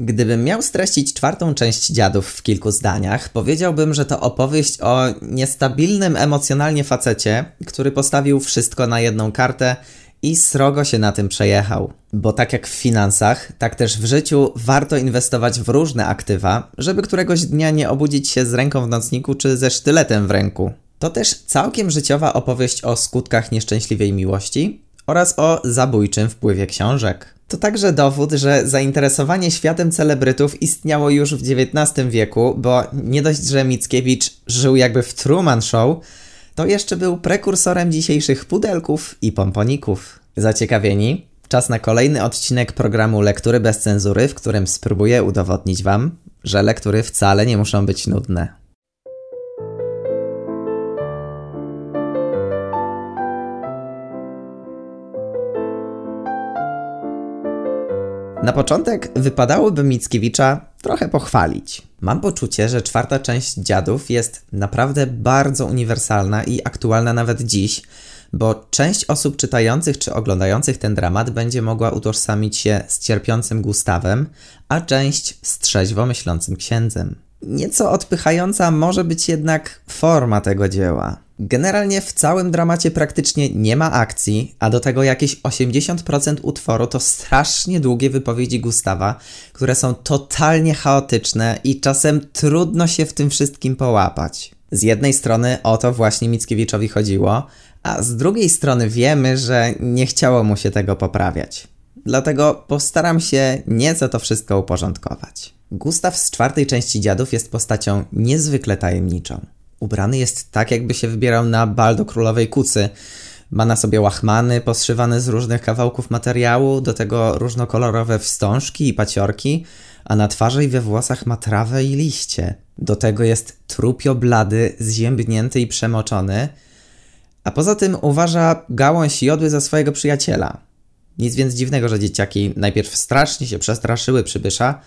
Gdybym miał streścić czwartą część Dziadów w kilku zdaniach, powiedziałbym, że to opowieść o niestabilnym emocjonalnie facecie, który postawił wszystko na jedną kartę i srogo się na tym przejechał. Bo tak jak w finansach, tak też w życiu warto inwestować w różne aktywa, żeby któregoś dnia nie obudzić się z ręką w nocniku czy ze sztyletem w ręku. To też całkiem życiowa opowieść o skutkach nieszczęśliwej miłości oraz o zabójczym wpływie książek. To także dowód, że zainteresowanie światem celebrytów istniało już w XIX wieku, bo nie dość, że Mickiewicz żył jakby w Truman Show, to jeszcze był prekursorem dzisiejszych pudelków i pomponików. Zaciekawieni? Czas na kolejny odcinek programu Lektury bez cenzury, w którym spróbuję udowodnić wam, że lektury wcale nie muszą być nudne. Na początek wypadałoby Mickiewicza trochę pochwalić. Mam poczucie, że czwarta część Dziadów jest naprawdę bardzo uniwersalna i aktualna nawet dziś, bo część osób czytających czy oglądających ten dramat będzie mogła utożsamić się z cierpiącym Gustawem, a część z trzeźwo myślącym księdzem. Nieco odpychająca może być jednak forma tego dzieła. Generalnie w całym dramacie praktycznie nie ma akcji, a do tego jakieś 80% utworu to strasznie długie wypowiedzi Gustawa, które są totalnie chaotyczne i czasem trudno się w tym wszystkim połapać. Z jednej strony o to właśnie Mickiewiczowi chodziło, a z drugiej strony wiemy, że nie chciało mu się tego poprawiać. Dlatego postaram się nieco to wszystko uporządkować. Gustaw z czwartej części Dziadów jest postacią niezwykle tajemniczą. Ubrany jest tak, jakby się wybierał na bal do królowej kucy. Ma na sobie łachmany poszywane z różnych kawałków materiału, do tego różnokolorowe wstążki i paciorki, a na twarzy i we włosach ma trawę i liście. Do tego jest trupio blady, zziębnięty i przemoczony, a poza tym uważa gałąź jodły za swojego przyjaciela. Nic więc dziwnego, że dzieciaki najpierw strasznie się przestraszyły przybysza,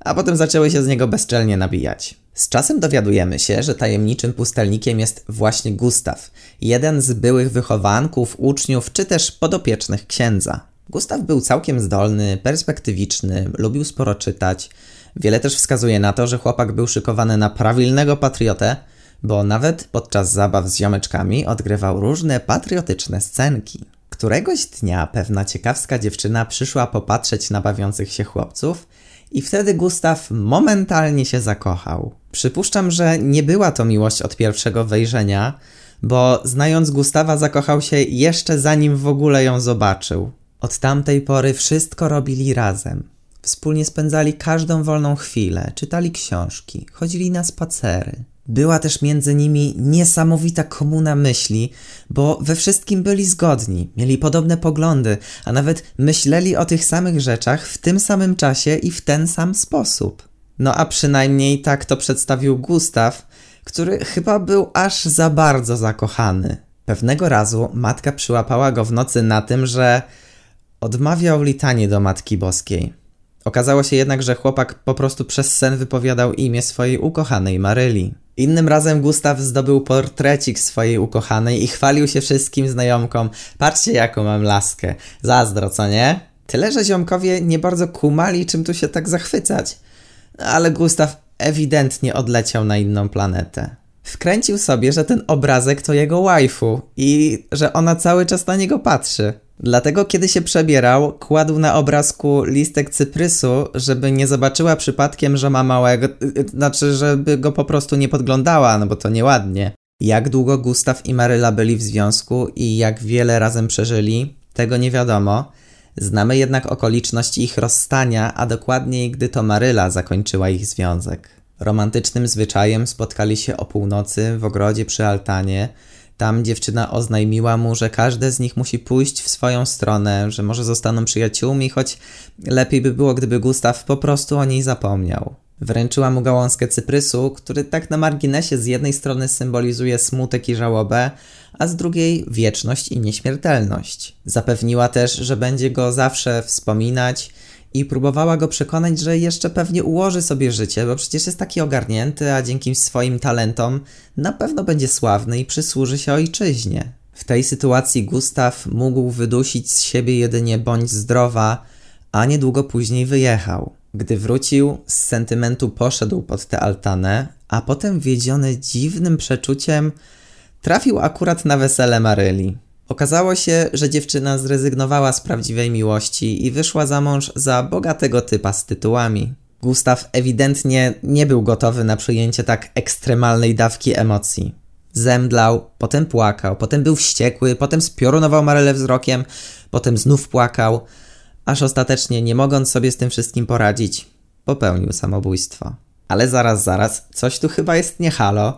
a potem zaczęły się z niego bezczelnie nabijać. Z czasem dowiadujemy się, że tajemniczym pustelnikiem jest właśnie Gustaw, jeden z byłych wychowanków, uczniów czy też podopiecznych księdza. Gustaw był całkiem zdolny, perspektywiczny, lubił sporo czytać. Wiele też wskazuje na to, że chłopak był szykowany na prawilnego patriotę, bo nawet podczas zabaw z ziomeczkami odgrywał różne patriotyczne scenki. Któregoś dnia pewna ciekawska dziewczyna przyszła popatrzeć na bawiących się chłopców i wtedy Gustaw momentalnie się zakochał. Przypuszczam, że nie była to miłość od pierwszego wejrzenia, bo znając Gustawa zakochał się jeszcze zanim w ogóle ją zobaczył. Od tamtej pory wszystko robili razem. Wspólnie spędzali każdą wolną chwilę, czytali książki, chodzili na spacery. Była też między nimi niesamowita komuna myśli, bo we wszystkim byli zgodni, mieli podobne poglądy, a nawet myśleli o tych samych rzeczach w tym samym czasie i w ten sam sposób. No a przynajmniej tak to przedstawił Gustaw, który chyba był aż za bardzo zakochany. Pewnego razu matka przyłapała go w nocy na tym, że odmawiał litanie do Matki Boskiej. Okazało się jednak, że chłopak po prostu przez sen wypowiadał imię swojej ukochanej Maryli. Innym razem Gustaw zdobył portrecik swojej ukochanej i chwalił się wszystkim znajomkom. Patrzcie, jaką mam laskę. Zazdro, co nie? Tyle, że ziomkowie nie bardzo kumali, czym tu się tak zachwycać. Ale Gustaw ewidentnie odleciał na inną planetę. Wkręcił sobie, że ten obrazek to jego waifu i że ona cały czas na niego patrzy. Dlatego kiedy się przebierał, kładł na obrazku listek cyprysu, żeby nie zobaczyła przypadkiem, że ma małego, znaczy, żeby go po prostu nie podglądała, no bo to nieładnie. Jak długo Gustaw i Maryla byli w związku i jak wiele razem przeżyli, tego nie wiadomo. Znamy jednak okoliczność ich rozstania, a dokładniej gdy to Maryla zakończyła ich związek. Romantycznym zwyczajem spotkali się o północy w ogrodzie przy altanie. Tam dziewczyna oznajmiła mu, że każde z nich musi pójść w swoją stronę, że może zostaną przyjaciółmi, choć lepiej by było, gdyby Gustaw po prostu o niej zapomniał. Wręczyła mu gałązkę cyprysu, który tak na marginesie z jednej strony symbolizuje smutek i żałobę, a z drugiej wieczność i nieśmiertelność. Zapewniła też, że będzie go zawsze wspominać i próbowała go przekonać, że jeszcze pewnie ułoży sobie życie, bo przecież jest taki ogarnięty, a dzięki swoim talentom na pewno będzie sławny i przysłuży się ojczyźnie. W tej sytuacji Gustaw mógł wydusić z siebie jedynie bądź zdrowa, a niedługo później wyjechał. Gdy wrócił, z sentymentu poszedł pod tę altanę, a potem wiedziony dziwnym przeczuciem trafił akurat na wesele Maryli. Okazało się, że dziewczyna zrezygnowała z prawdziwej miłości i wyszła za mąż za bogatego typa z tytułami. Gustaw ewidentnie nie był gotowy na przyjęcie tak ekstremalnej dawki emocji. Zemdlał, potem płakał, potem był wściekły, potem spiorunował Marylę wzrokiem, potem znów płakał, aż ostatecznie, nie mogąc sobie z tym wszystkim poradzić, popełnił samobójstwo. Ale zaraz, coś tu chyba jest nie halo.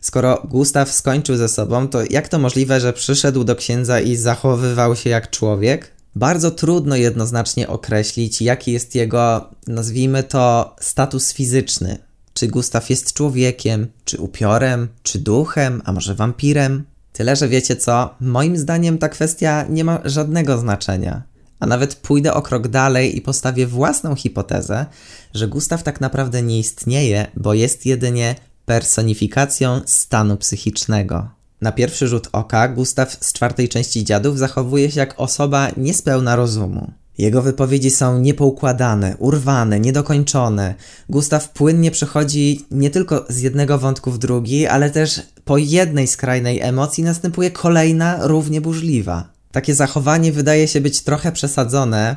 Skoro Gustaw skończył ze sobą, to jak to możliwe, że przyszedł do księdza i zachowywał się jak człowiek? Bardzo trudno jednoznacznie określić, jaki jest jego, nazwijmy to, status fizyczny. Czy Gustaw jest człowiekiem, czy upiorem, czy duchem, a może wampirem? Tyle, że wiecie co, moim zdaniem ta kwestia nie ma żadnego znaczenia. A nawet pójdę o krok dalej i postawię własną hipotezę, że Gustaw tak naprawdę nie istnieje, bo jest jedynie personifikacją stanu psychicznego. Na pierwszy rzut oka Gustaw z czwartej części Dziadów zachowuje się jak osoba niespełna rozumu. Jego wypowiedzi są niepoukładane, urwane, niedokończone. Gustaw płynnie przechodzi nie tylko z jednego wątku w drugi, ale też po jednej skrajnej emocji następuje kolejna, równie burzliwa. Takie zachowanie wydaje się być trochę przesadzone,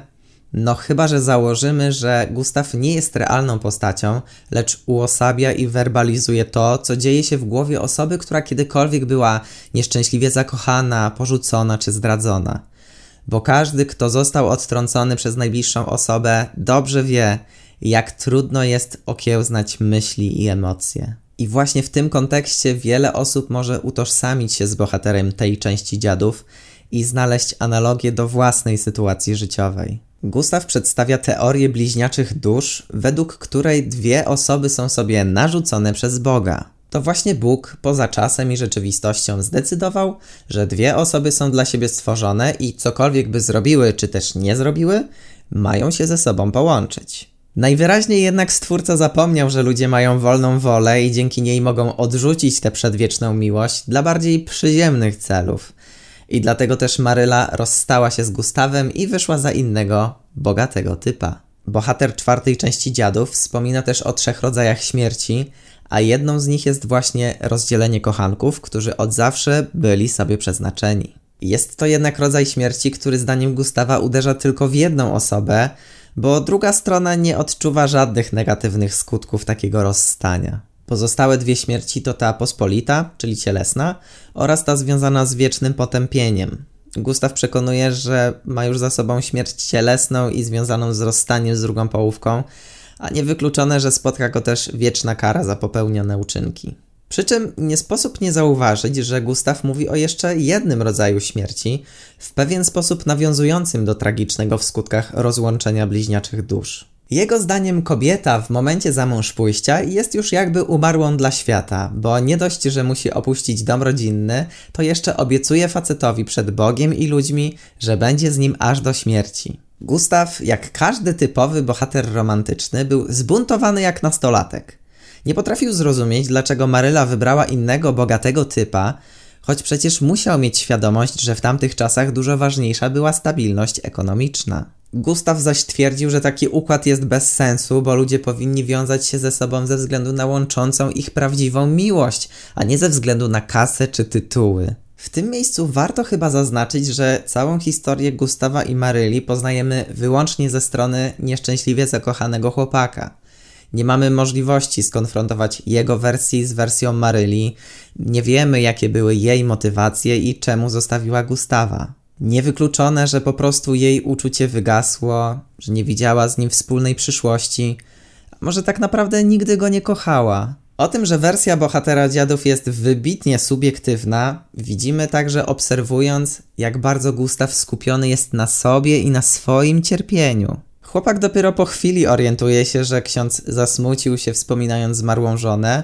no chyba że założymy, że Gustaw nie jest realną postacią, lecz uosabia i werbalizuje to, co dzieje się w głowie osoby, która kiedykolwiek była nieszczęśliwie zakochana, porzucona czy zdradzona. Bo każdy, kto został odtrącony przez najbliższą osobę, dobrze wie, jak trudno jest okiełznać myśli i emocje. I właśnie w tym kontekście wiele osób może utożsamić się z bohaterem tej części Dziadów i znaleźć analogię do własnej sytuacji życiowej. Gustaw przedstawia teorię bliźniaczych dusz, według której dwie osoby są sobie narzucone przez Boga. To właśnie Bóg poza czasem i rzeczywistością zdecydował, że dwie osoby są dla siebie stworzone i cokolwiek by zrobiły, czy też nie zrobiły, mają się ze sobą połączyć. Najwyraźniej jednak Stwórca zapomniał, że ludzie mają wolną wolę i dzięki niej mogą odrzucić tę przedwieczną miłość dla bardziej przyziemnych celów. I dlatego też Maryla rozstała się z Gustawem i wyszła za innego, bogatego typa. Bohater czwartej części Dziadów wspomina też o 3 rodzajach śmierci, a jedną z nich jest właśnie rozdzielenie kochanków, którzy od zawsze byli sobie przeznaczeni. Jest to jednak rodzaj śmierci, który zdaniem Gustawa uderza tylko w jedną osobę, bo druga strona nie odczuwa żadnych negatywnych skutków takiego rozstania. Pozostałe 2 śmierci to ta pospolita, czyli cielesna, oraz ta związana z wiecznym potępieniem. Gustaw przekonuje, że ma już za sobą śmierć cielesną i związaną z rozstaniem z drugą połówką, a niewykluczone, że spotka go też wieczna kara za popełnione uczynki. Przy czym nie sposób nie zauważyć, że Gustaw mówi o jeszcze jednym rodzaju śmierci, w pewien sposób nawiązującym do tragicznego w skutkach rozłączenia bliźniaczych dusz. Jego zdaniem kobieta w momencie za mąż pójścia jest już jakby umarłą dla świata, bo nie dość, że musi opuścić dom rodzinny, to jeszcze obiecuje facetowi przed Bogiem i ludźmi, że będzie z nim aż do śmierci. Gustaw, jak każdy typowy bohater romantyczny, był zbuntowany jak nastolatek. Nie potrafił zrozumieć, dlaczego Maryla wybrała innego, bogatego typa, choć przecież musiał mieć świadomość, że w tamtych czasach dużo ważniejsza była stabilność ekonomiczna. Gustaw zaś twierdził, że taki układ jest bez sensu, bo ludzie powinni wiązać się ze sobą ze względu na łączącą ich prawdziwą miłość, a nie ze względu na kasę czy tytuły. W tym miejscu warto chyba zaznaczyć, że całą historię Gustawa i Maryli poznajemy wyłącznie ze strony nieszczęśliwie zakochanego chłopaka. Nie mamy możliwości skonfrontować jego wersji z wersją Maryli, nie wiemy, jakie były jej motywacje i czemu zostawiła Gustawa. Niewykluczone, że po prostu jej uczucie wygasło, że nie widziała z nim wspólnej przyszłości, a może tak naprawdę nigdy go nie kochała. O tym, że wersja bohatera Dziadów jest wybitnie subiektywna, widzimy także obserwując, jak bardzo Gustaw skupiony jest na sobie i na swoim cierpieniu. Chłopak dopiero po chwili orientuje się, że ksiądz zasmucił się wspominając zmarłą żonę,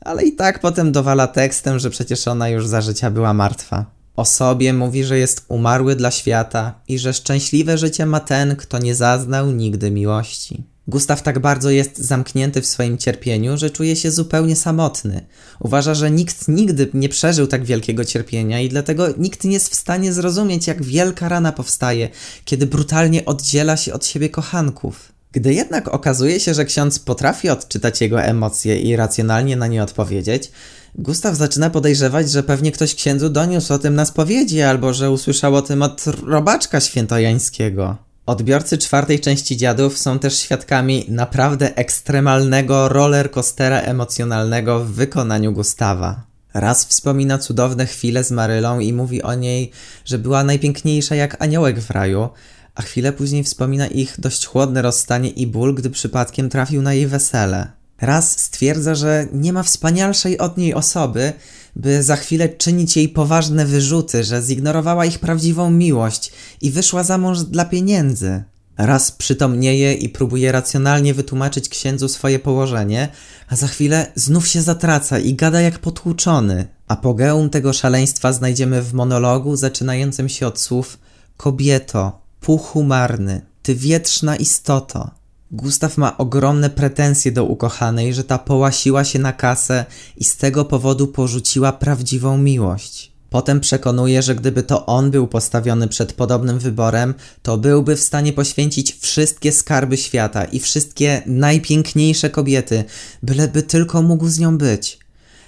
ale i tak potem dowala tekstem, że przecież ona już za życia była martwa. O sobie mówi, że jest umarły dla świata i że szczęśliwe życie ma ten, kto nie zaznał nigdy miłości. Gustaw tak bardzo jest zamknięty w swoim cierpieniu, że czuje się zupełnie samotny. Uważa, że nikt nigdy nie przeżył tak wielkiego cierpienia i dlatego nikt nie jest w stanie zrozumieć, jak wielka rana powstaje, kiedy brutalnie oddziela się od siebie kochanków. Gdy jednak okazuje się, że ksiądz potrafi odczytać jego emocje i racjonalnie na nie odpowiedzieć, Gustaw zaczyna podejrzewać, że pewnie ktoś księdzu doniósł o tym na spowiedzi albo że usłyszał o tym od robaczka świętojańskiego. Odbiorcy czwartej części Dziadów są też świadkami naprawdę ekstremalnego rollercoastera emocjonalnego w wykonaniu Gustawa. Raz wspomina cudowne chwile z Marylą i mówi o niej, że była najpiękniejsza jak aniołek w raju, a chwilę później wspomina ich dość chłodne rozstanie i ból, gdy przypadkiem trafił na jej wesele. Raz stwierdza, że nie ma wspanialszej od niej osoby, by za chwilę czynić jej poważne wyrzuty, że zignorowała ich prawdziwą miłość i wyszła za mąż dla pieniędzy. Raz przytomnieje i próbuje racjonalnie wytłumaczyć księdzu swoje położenie, a za chwilę znów się zatraca i gada jak potłuczony. Apogeum tego szaleństwa znajdziemy w monologu zaczynającym się od słów: „Kobieto, półhumarny, ty wietrzna istoto”. Gustaw ma ogromne pretensje do ukochanej, że ta połasiła się na kasę i z tego powodu porzuciła prawdziwą miłość. Potem przekonuje, że gdyby to on był postawiony przed podobnym wyborem, to byłby w stanie poświęcić wszystkie skarby świata i wszystkie najpiękniejsze kobiety, byleby tylko mógł z nią być.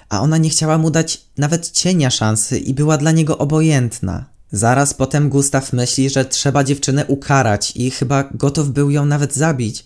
A ona nie chciała mu dać nawet cienia szansy i była dla niego obojętna. Zaraz potem Gustaw myśli, że trzeba dziewczynę ukarać i chyba gotów był ją nawet zabić,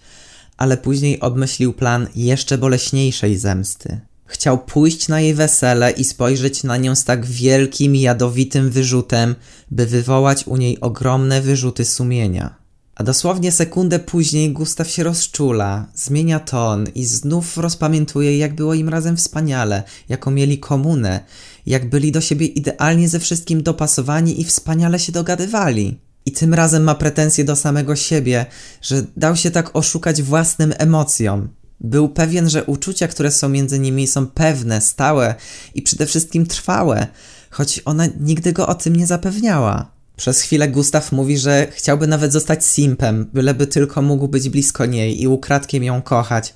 ale później obmyślił plan jeszcze boleśniejszej zemsty. Chciał pójść na jej wesele i spojrzeć na nią z tak wielkim, jadowitym wyrzutem, by wywołać u niej ogromne wyrzuty sumienia. A dosłownie sekundę później Gustaw się rozczula, zmienia ton i znów rozpamiętuje, jak było im razem wspaniale, jaką mieli komunę, jak byli do siebie idealnie ze wszystkim dopasowani i wspaniale się dogadywali. I tym razem ma pretensje do samego siebie, że dał się tak oszukać własnym emocjom. Był pewien, że uczucia, które są między nimi, są pewne, stałe i przede wszystkim trwałe, choć ona nigdy go o tym nie zapewniała. Przez chwilę Gustaw mówi, że chciałby nawet zostać simpem, byleby tylko mógł być blisko niej i ukradkiem ją kochać,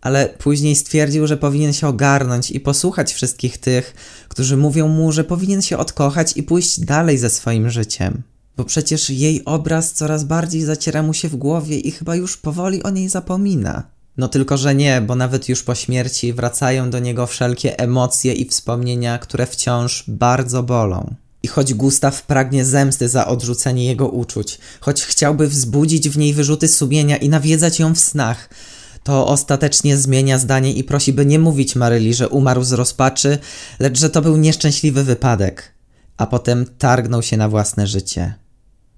ale później stwierdził, że powinien się ogarnąć i posłuchać wszystkich tych, którzy mówią mu, że powinien się odkochać i pójść dalej ze swoim życiem. Bo przecież jej obraz coraz bardziej zaciera mu się w głowie i chyba już powoli o niej zapomina. No tylko, że nie, bo nawet już po śmierci wracają do niego wszelkie emocje i wspomnienia, które wciąż bardzo bolą. I choć Gustaw pragnie zemsty za odrzucenie jego uczuć, choć chciałby wzbudzić w niej wyrzuty sumienia i nawiedzać ją w snach, to ostatecznie zmienia zdanie i prosi, by nie mówić Maryli, że umarł z rozpaczy, lecz że to był nieszczęśliwy wypadek. A potem targnął się na własne życie.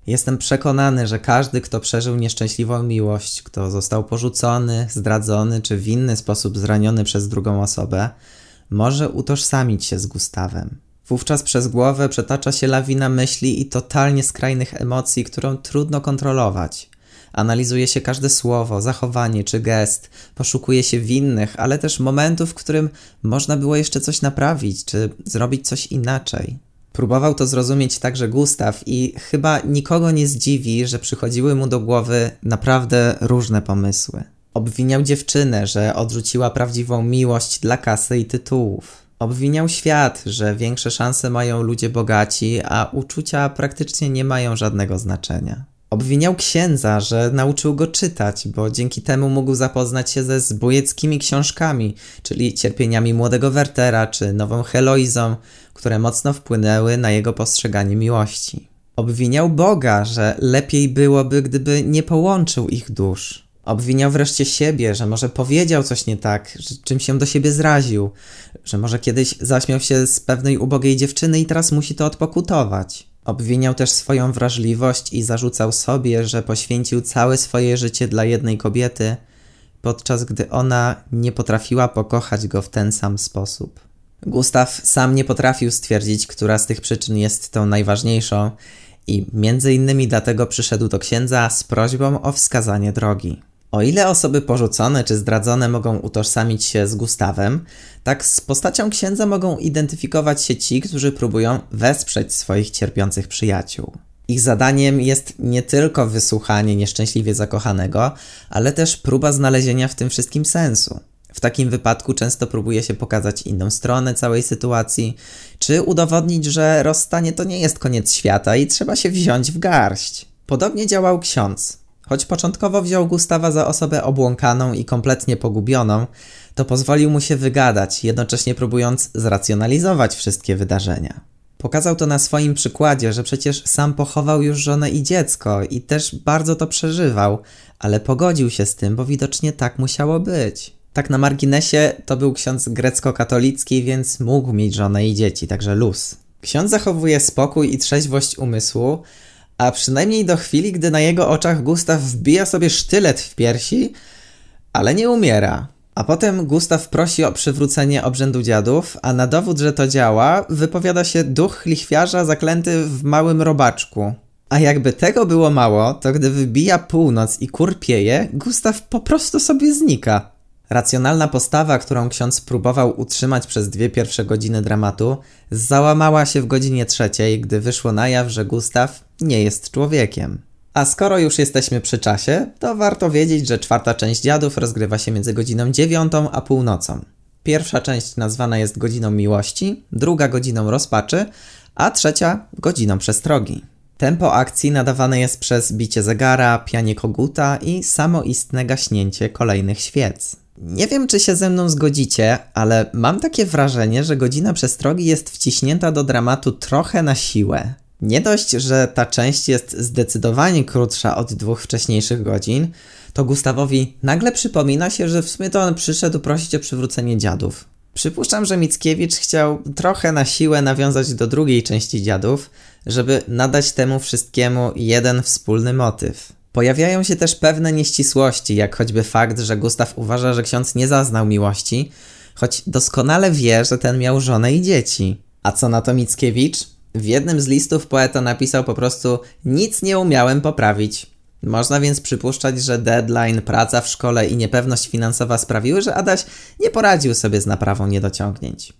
Jestem przekonany, że każdy, kto przeżył nieszczęśliwą miłość, kto został porzucony, zdradzony czy w inny sposób zraniony przez drugą osobę, może utożsamić się z Gustawem. Wówczas przez głowę przetacza się lawina myśli i totalnie skrajnych emocji, którą trudno kontrolować. Analizuje się każde słowo, zachowanie czy gest, poszukuje się winnych, ale też momentów, w którym można było jeszcze coś naprawić czy zrobić coś inaczej. Próbował to zrozumieć także Gustaw i chyba nikogo nie zdziwi, że przychodziły mu do głowy naprawdę różne pomysły. Obwiniał dziewczynę, że odrzuciła prawdziwą miłość dla kasy i tytułów. Obwiniał świat, że większe szanse mają ludzie bogaci, a uczucia praktycznie nie mają żadnego znaczenia. Obwiniał księdza, że nauczył go czytać, bo dzięki temu mógł zapoznać się ze zbójeckimi książkami, czyli cierpieniami młodego Wertera czy nową Heloizą, które mocno wpłynęły na jego postrzeganie miłości. Obwiniał Boga, że lepiej byłoby, gdyby nie połączył ich dusz. Obwiniał wreszcie siebie, że może powiedział coś nie tak, że czymś się do siebie zraził, że może kiedyś zaśmiał się z pewnej ubogiej dziewczyny i teraz musi to odpokutować. Obwiniał też swoją wrażliwość i zarzucał sobie, że poświęcił całe swoje życie dla jednej kobiety, podczas gdy ona nie potrafiła pokochać go w ten sam sposób. Gustaw sam nie potrafił stwierdzić, która z tych przyczyn jest tą najważniejszą i między innymi dlatego przyszedł do księdza z prośbą o wskazanie drogi. O ile osoby porzucone czy zdradzone mogą utożsamić się z Gustawem, tak z postacią księdza mogą identyfikować się ci, którzy próbują wesprzeć swoich cierpiących przyjaciół. Ich zadaniem jest nie tylko wysłuchanie nieszczęśliwie zakochanego, ale też próba znalezienia w tym wszystkim sensu. W takim wypadku często próbuje się pokazać inną stronę całej sytuacji, czy udowodnić, że rozstanie to nie jest koniec świata i trzeba się wziąć w garść. Podobnie działał ksiądz. Choć początkowo wziął Gustawa za osobę obłąkaną i kompletnie pogubioną, to pozwolił mu się wygadać, jednocześnie próbując zracjonalizować wszystkie wydarzenia. Pokazał to na swoim przykładzie, że przecież sam pochował już żonę i dziecko i też bardzo to przeżywał, ale pogodził się z tym, bo widocznie tak musiało być. Tak na marginesie, to był ksiądz grecko-katolicki, więc mógł mieć żonę i dzieci, także luz. Ksiądz zachowuje spokój i trzeźwość umysłu, a przynajmniej do chwili, gdy na jego oczach Gustaw wbija sobie sztylet w piersi, ale nie umiera. A potem Gustaw prosi o przywrócenie obrzędu dziadów, a na dowód, że to działa, wypowiada się duch lichwiarza zaklęty w małym robaczku. A jakby tego było mało, to gdy wybija północ i kurpieje, Gustaw po prostu sobie znika. Racjonalna postawa, którą ksiądz próbował utrzymać przez 2 pierwsze godziny dramatu, załamała się w godzinie 3, gdy wyszło na jaw, że Gustaw nie jest człowiekiem. A skoro już jesteśmy przy czasie, to warto wiedzieć, że 4. część Dziadów rozgrywa się między godziną 9 a północą. 1. część nazwana jest godziną miłości, 2. godziną rozpaczy, a 3. godziną przestrogi. Tempo akcji nadawane jest przez bicie zegara, pianie koguta i samoistne gaśnięcie kolejnych świec. Nie wiem, czy się ze mną zgodzicie, ale mam takie wrażenie, że godzina przestrogi jest wciśnięta do dramatu trochę na siłę. Nie dość, że ta część jest zdecydowanie krótsza od 2 wcześniejszych godzin, to Gustawowi nagle przypomina się, że w sumie to on przyszedł prosić o przywrócenie dziadów. Przypuszczam, że Mickiewicz chciał trochę na siłę nawiązać do 2. części dziadów, żeby nadać temu wszystkiemu jeden wspólny motyw. Pojawiają się też pewne nieścisłości, jak choćby fakt, że Gustaw uważa, że ksiądz nie zaznał miłości, choć doskonale wie, że ten miał żonę i dzieci. A co na to Mickiewicz? W jednym z listów poeta napisał po prostu: nic nie umiałem poprawić. Można więc przypuszczać, że deadline, praca w szkole i niepewność finansowa sprawiły, że Adaś nie poradził sobie z naprawą niedociągnięć.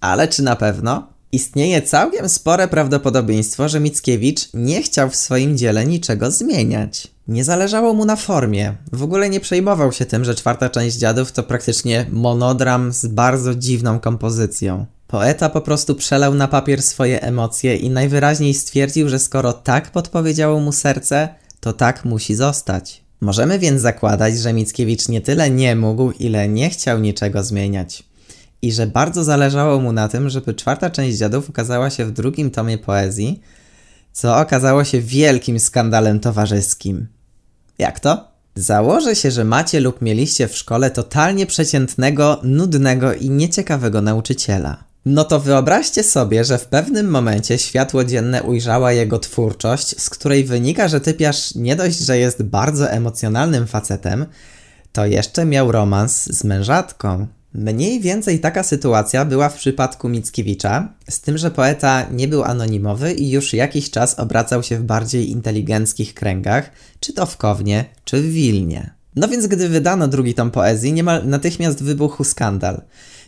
Ale czy na pewno? Istnieje całkiem spore prawdopodobieństwo, że Mickiewicz nie chciał w swoim dziele niczego zmieniać. Nie zależało mu na formie. W ogóle nie przejmował się tym, że 4. część Dziadów to praktycznie monodram z bardzo dziwną kompozycją. Poeta po prostu przelał na papier swoje emocje i najwyraźniej stwierdził, że skoro tak podpowiedziało mu serce, to tak musi zostać. Możemy więc zakładać, że Mickiewicz nie tyle nie mógł, ile nie chciał niczego zmieniać. I że bardzo zależało mu na tym, żeby 4. część Dziadów ukazała się w 2. tomie poezji, co okazało się wielkim skandalem towarzyskim. Jak to? Założę się, że macie lub mieliście w szkole totalnie przeciętnego, nudnego i nieciekawego nauczyciela. No to wyobraźcie sobie, że w pewnym momencie światło dzienne ujrzała jego twórczość, z której wynika, że typiarz nie dość, że jest bardzo emocjonalnym facetem, to jeszcze miał romans z mężatką. Mniej więcej taka sytuacja była w przypadku Mickiewicza, z tym, że poeta nie był anonimowy i już jakiś czas obracał się w bardziej inteligenckich kręgach, czy to w Kownie, czy w Wilnie. No więc gdy wydano 2. tom poezji, niemal natychmiast wybuchł skandal.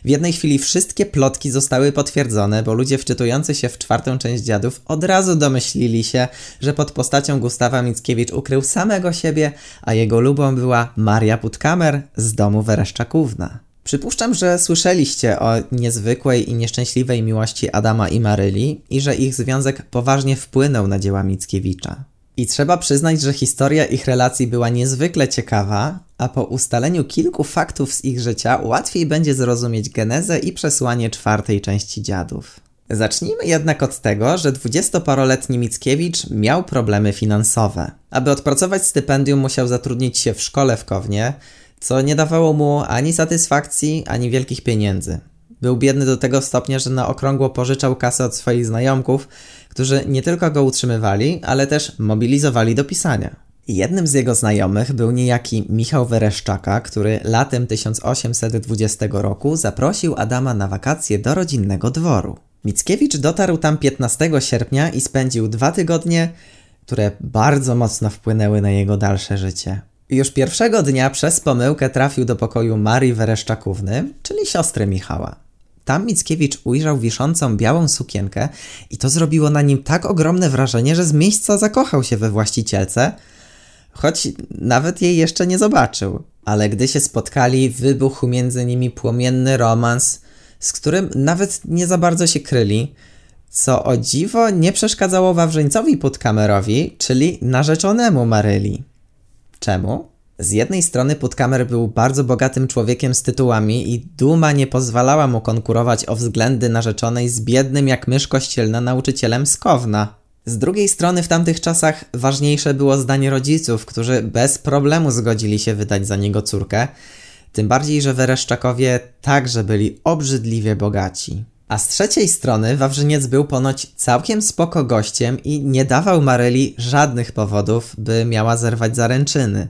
W jednej chwili wszystkie plotki zostały potwierdzone, bo ludzie wczytujący się w 4. część Dziadów od razu domyślili się, że pod postacią Gustawa Mickiewicz ukrył samego siebie, a jego lubą była Maria Puttkamer z domu Wereszczakówna. Przypuszczam, że słyszeliście o niezwykłej i nieszczęśliwej miłości Adama i Maryli i że ich związek poważnie wpłynął na dzieła Mickiewicza. I trzeba przyznać, że historia ich relacji była niezwykle ciekawa, a po ustaleniu kilku faktów z ich życia łatwiej będzie zrozumieć genezę i przesłanie 4. części Dziadów. Zacznijmy jednak od tego, że 20-paroletni Mickiewicz miał problemy finansowe. Aby odpracować stypendium, musiał zatrudnić się w szkole w Kownie, co nie dawało mu ani satysfakcji, ani wielkich pieniędzy. Był biedny do tego stopnia, że na okrągło pożyczał kasę od swoich znajomków, którzy nie tylko go utrzymywali, ale też mobilizowali do pisania. Jednym z jego znajomych był niejaki Michał Wereszczaka, który latem 1820 roku zaprosił Adama na wakacje do rodzinnego dworu. Mickiewicz dotarł tam 15 sierpnia i spędził 2 tygodnie, które bardzo mocno wpłynęły na jego dalsze życie. Już 1. dnia przez pomyłkę trafił do pokoju Marii Wereszczakówny, czyli siostry Michała. Tam Mickiewicz ujrzał wiszącą białą sukienkę i to zrobiło na nim tak ogromne wrażenie, że z miejsca zakochał się we właścicielce, choć nawet jej jeszcze nie zobaczył. Ale gdy się spotkali, wybuchł między nimi płomienny romans, z którym nawet nie za bardzo się kryli, co o dziwo nie przeszkadzało Wawrzyńcowi Puttkamerowi, czyli narzeczonemu Maryli. Czemu? Z jednej strony Puttkamer był bardzo bogatym człowiekiem z tytułami i duma nie pozwalała mu konkurować o względy narzeczonej z biednym jak mysz kościelna nauczycielem z Kowna. Z drugiej strony w tamtych czasach ważniejsze było zdanie rodziców, którzy bez problemu zgodzili się wydać za niego córkę, tym bardziej, że Wereszczakowie także byli obrzydliwie bogaci. A z trzeciej strony Wawrzyniec był ponoć całkiem spoko gościem i nie dawał Maryli żadnych powodów, by miała zerwać zaręczyny.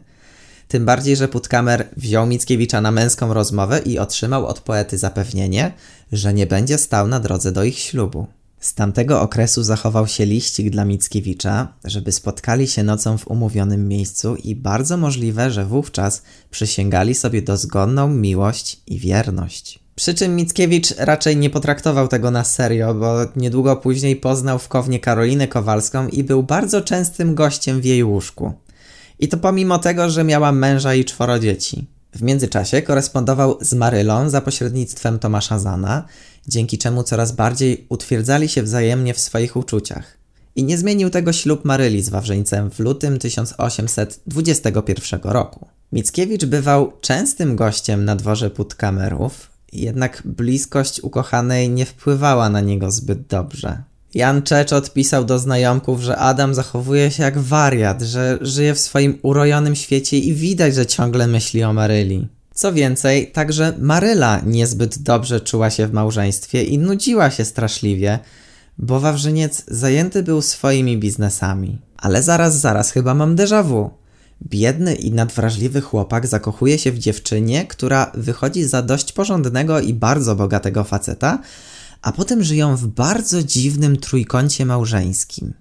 Tym bardziej, że Puttkamer wziął Mickiewicza na męską rozmowę i otrzymał od poety zapewnienie, że nie będzie stał na drodze do ich ślubu. Z tamtego okresu zachował się liścik dla Mickiewicza, żeby spotkali się nocą w umówionym miejscu i bardzo możliwe, że wówczas przysięgali sobie dozgonną miłość i wierność. Przy czym Mickiewicz raczej nie potraktował tego na serio, bo niedługo później poznał w Kownie Karolinę Kowalską i był bardzo częstym gościem w jej łóżku. I to pomimo tego, że miała męża i 4 dzieci. W międzyczasie korespondował z Marylą za pośrednictwem Tomasza Zana, dzięki czemu coraz bardziej utwierdzali się wzajemnie w swoich uczuciach. I nie zmienił tego ślub Maryli z Wawrzyńcem w lutym 1821 roku. Mickiewicz bywał częstym gościem na dworze Puttkamerów, jednak bliskość ukochanej nie wpływała na niego zbyt dobrze. Jan Czeczot pisał do znajomków, że Adam zachowuje się jak wariat, że żyje w swoim urojonym świecie i widać, że ciągle myśli o Maryli. Co więcej, także Maryla niezbyt dobrze czuła się w małżeństwie i nudziła się straszliwie, bo Wawrzyniec zajęty był swoimi biznesami. Ale zaraz chyba mam déjà vu. Biedny i nadwrażliwy chłopak zakochuje się w dziewczynie, która wychodzi za dość porządnego i bardzo bogatego faceta, a potem żyją w bardzo dziwnym trójkącie małżeńskim.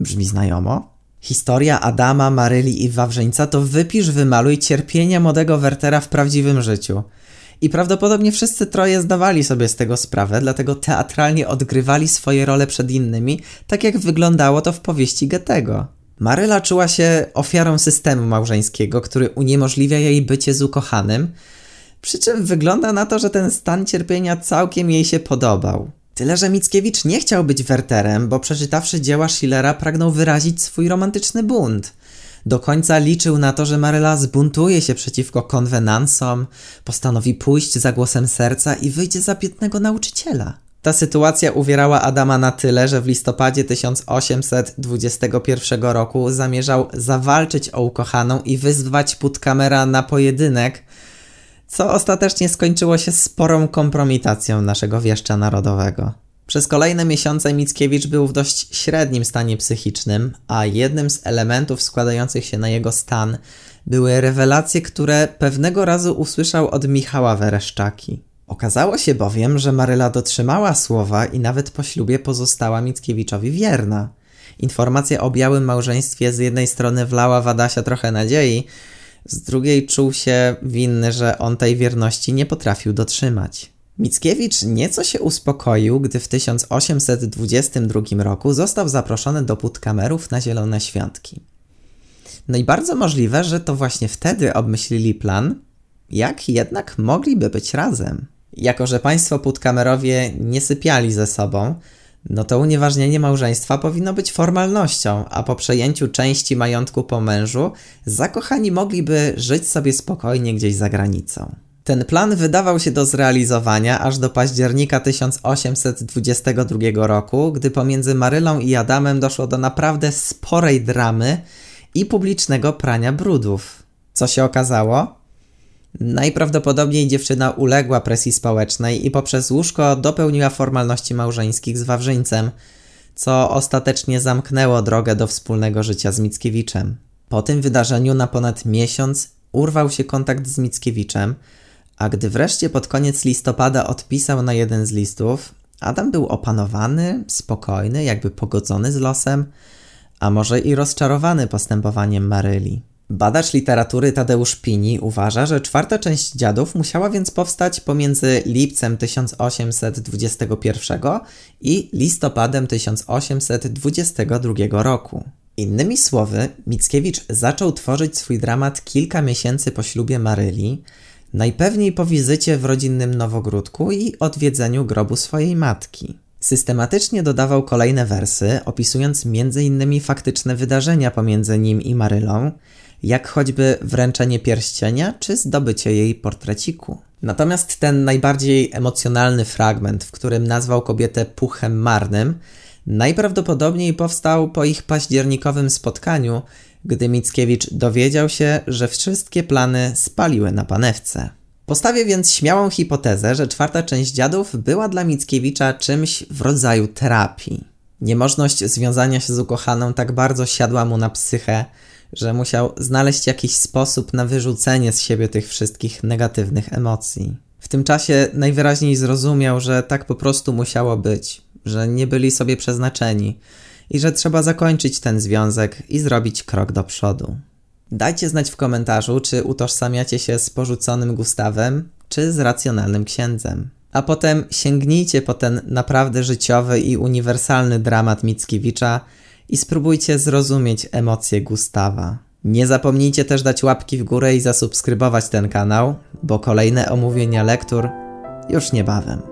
Brzmi znajomo? Historia Adama, Maryli i Wawrzyńca to wypisz, wymaluj cierpienia młodego Wertera w prawdziwym życiu. I prawdopodobnie wszyscy 3 zdawali sobie z tego sprawę, dlatego teatralnie odgrywali swoje role przed innymi, tak jak wyglądało to w powieści Goethego. Maryla czuła się ofiarą systemu małżeńskiego, który uniemożliwia jej bycie z ukochanym, przy czym wygląda na to, że ten stan cierpienia całkiem jej się podobał. Tyle, że Mickiewicz nie chciał być Werterem, bo przeczytawszy dzieła Schillera pragnął wyrazić swój romantyczny bunt. Do końca liczył na to, że Maryla zbuntuje się przeciwko konwenansom, postanowi pójść za głosem serca i wyjdzie za biednego nauczyciela. Ta sytuacja uwierała Adama na tyle, że w listopadzie 1821 roku zamierzał zawalczyć o ukochaną i wyzwać Puttkamera na pojedynek, co ostatecznie skończyło się sporą kompromitacją naszego wieszcza narodowego. Przez kolejne miesiące Mickiewicz był w dość średnim stanie psychicznym, a jednym z elementów składających się na jego stan były rewelacje, które pewnego razu usłyszał od Michała Wereszczaki. Okazało się bowiem, że Maryla dotrzymała słowa i nawet po ślubie pozostała Mickiewiczowi wierna. Informacja o białym małżeństwie z jednej strony wlała w Adasia trochę nadziei, z drugiej czuł się winny, że on tej wierności nie potrafił dotrzymać. Mickiewicz nieco się uspokoił, gdy w 1822 roku został zaproszony do Puttkamerów na Zielone Świątki. No i bardzo możliwe, że to właśnie wtedy obmyślili plan, jak jednak mogliby być razem. Jako że państwo Puttkamerowie nie sypiali ze sobą, no to unieważnienie małżeństwa powinno być formalnością, a po przejęciu części majątku po mężu zakochani mogliby żyć sobie spokojnie gdzieś za granicą. Ten plan wydawał się do zrealizowania aż do października 1822 roku, gdy pomiędzy Marylą i Adamem doszło do naprawdę sporej dramy i publicznego prania brudów. Co się okazało? Najprawdopodobniej dziewczyna uległa presji społecznej i poprzez łóżko dopełniła formalności małżeńskich z Wawrzyńcem, co ostatecznie zamknęło drogę do wspólnego życia z Mickiewiczem. Po tym wydarzeniu na ponad miesiąc urwał się kontakt z Mickiewiczem, a gdy wreszcie pod koniec listopada odpisał na jeden z listów, Adam był opanowany, spokojny, jakby pogodzony z losem, a może i rozczarowany postępowaniem Maryli. Badacz literatury Tadeusz Pini uważa, że 4. część Dziadów musiała więc powstać pomiędzy lipcem 1821 i listopadem 1822 roku. Innymi słowy, Mickiewicz zaczął tworzyć swój dramat kilka miesięcy po ślubie Maryli, najpewniej po wizycie w rodzinnym Nowogródku i odwiedzeniu grobu swojej matki. Systematycznie dodawał kolejne wersy, opisując m.in. faktyczne wydarzenia pomiędzy nim i Marylą, jak choćby wręczenie pierścienia czy zdobycie jej portreciku. Natomiast ten najbardziej emocjonalny fragment, w którym nazwał kobietę puchem marnym, najprawdopodobniej powstał po ich październikowym spotkaniu, gdy Mickiewicz dowiedział się, że wszystkie plany spaliły na panewce. Postawię więc śmiałą hipotezę, że czwarta część Dziadów była dla Mickiewicza czymś w rodzaju terapii. Niemożność związania się z ukochaną tak bardzo siadła mu na psychę, że musiał znaleźć jakiś sposób na wyrzucenie z siebie tych wszystkich negatywnych emocji. W tym czasie najwyraźniej zrozumiał, że tak po prostu musiało być, że nie byli sobie przeznaczeni i że trzeba zakończyć ten związek i zrobić krok do przodu. Dajcie znać w komentarzu, czy utożsamiacie się z porzuconym Gustawem, czy z racjonalnym księdzem. A potem sięgnijcie po ten naprawdę życiowy i uniwersalny dramat Mickiewicza i spróbujcie zrozumieć emocje Gustawa. Nie zapomnijcie też dać łapki w górę i zasubskrybować ten kanał, bo kolejne omówienia lektur już niebawem.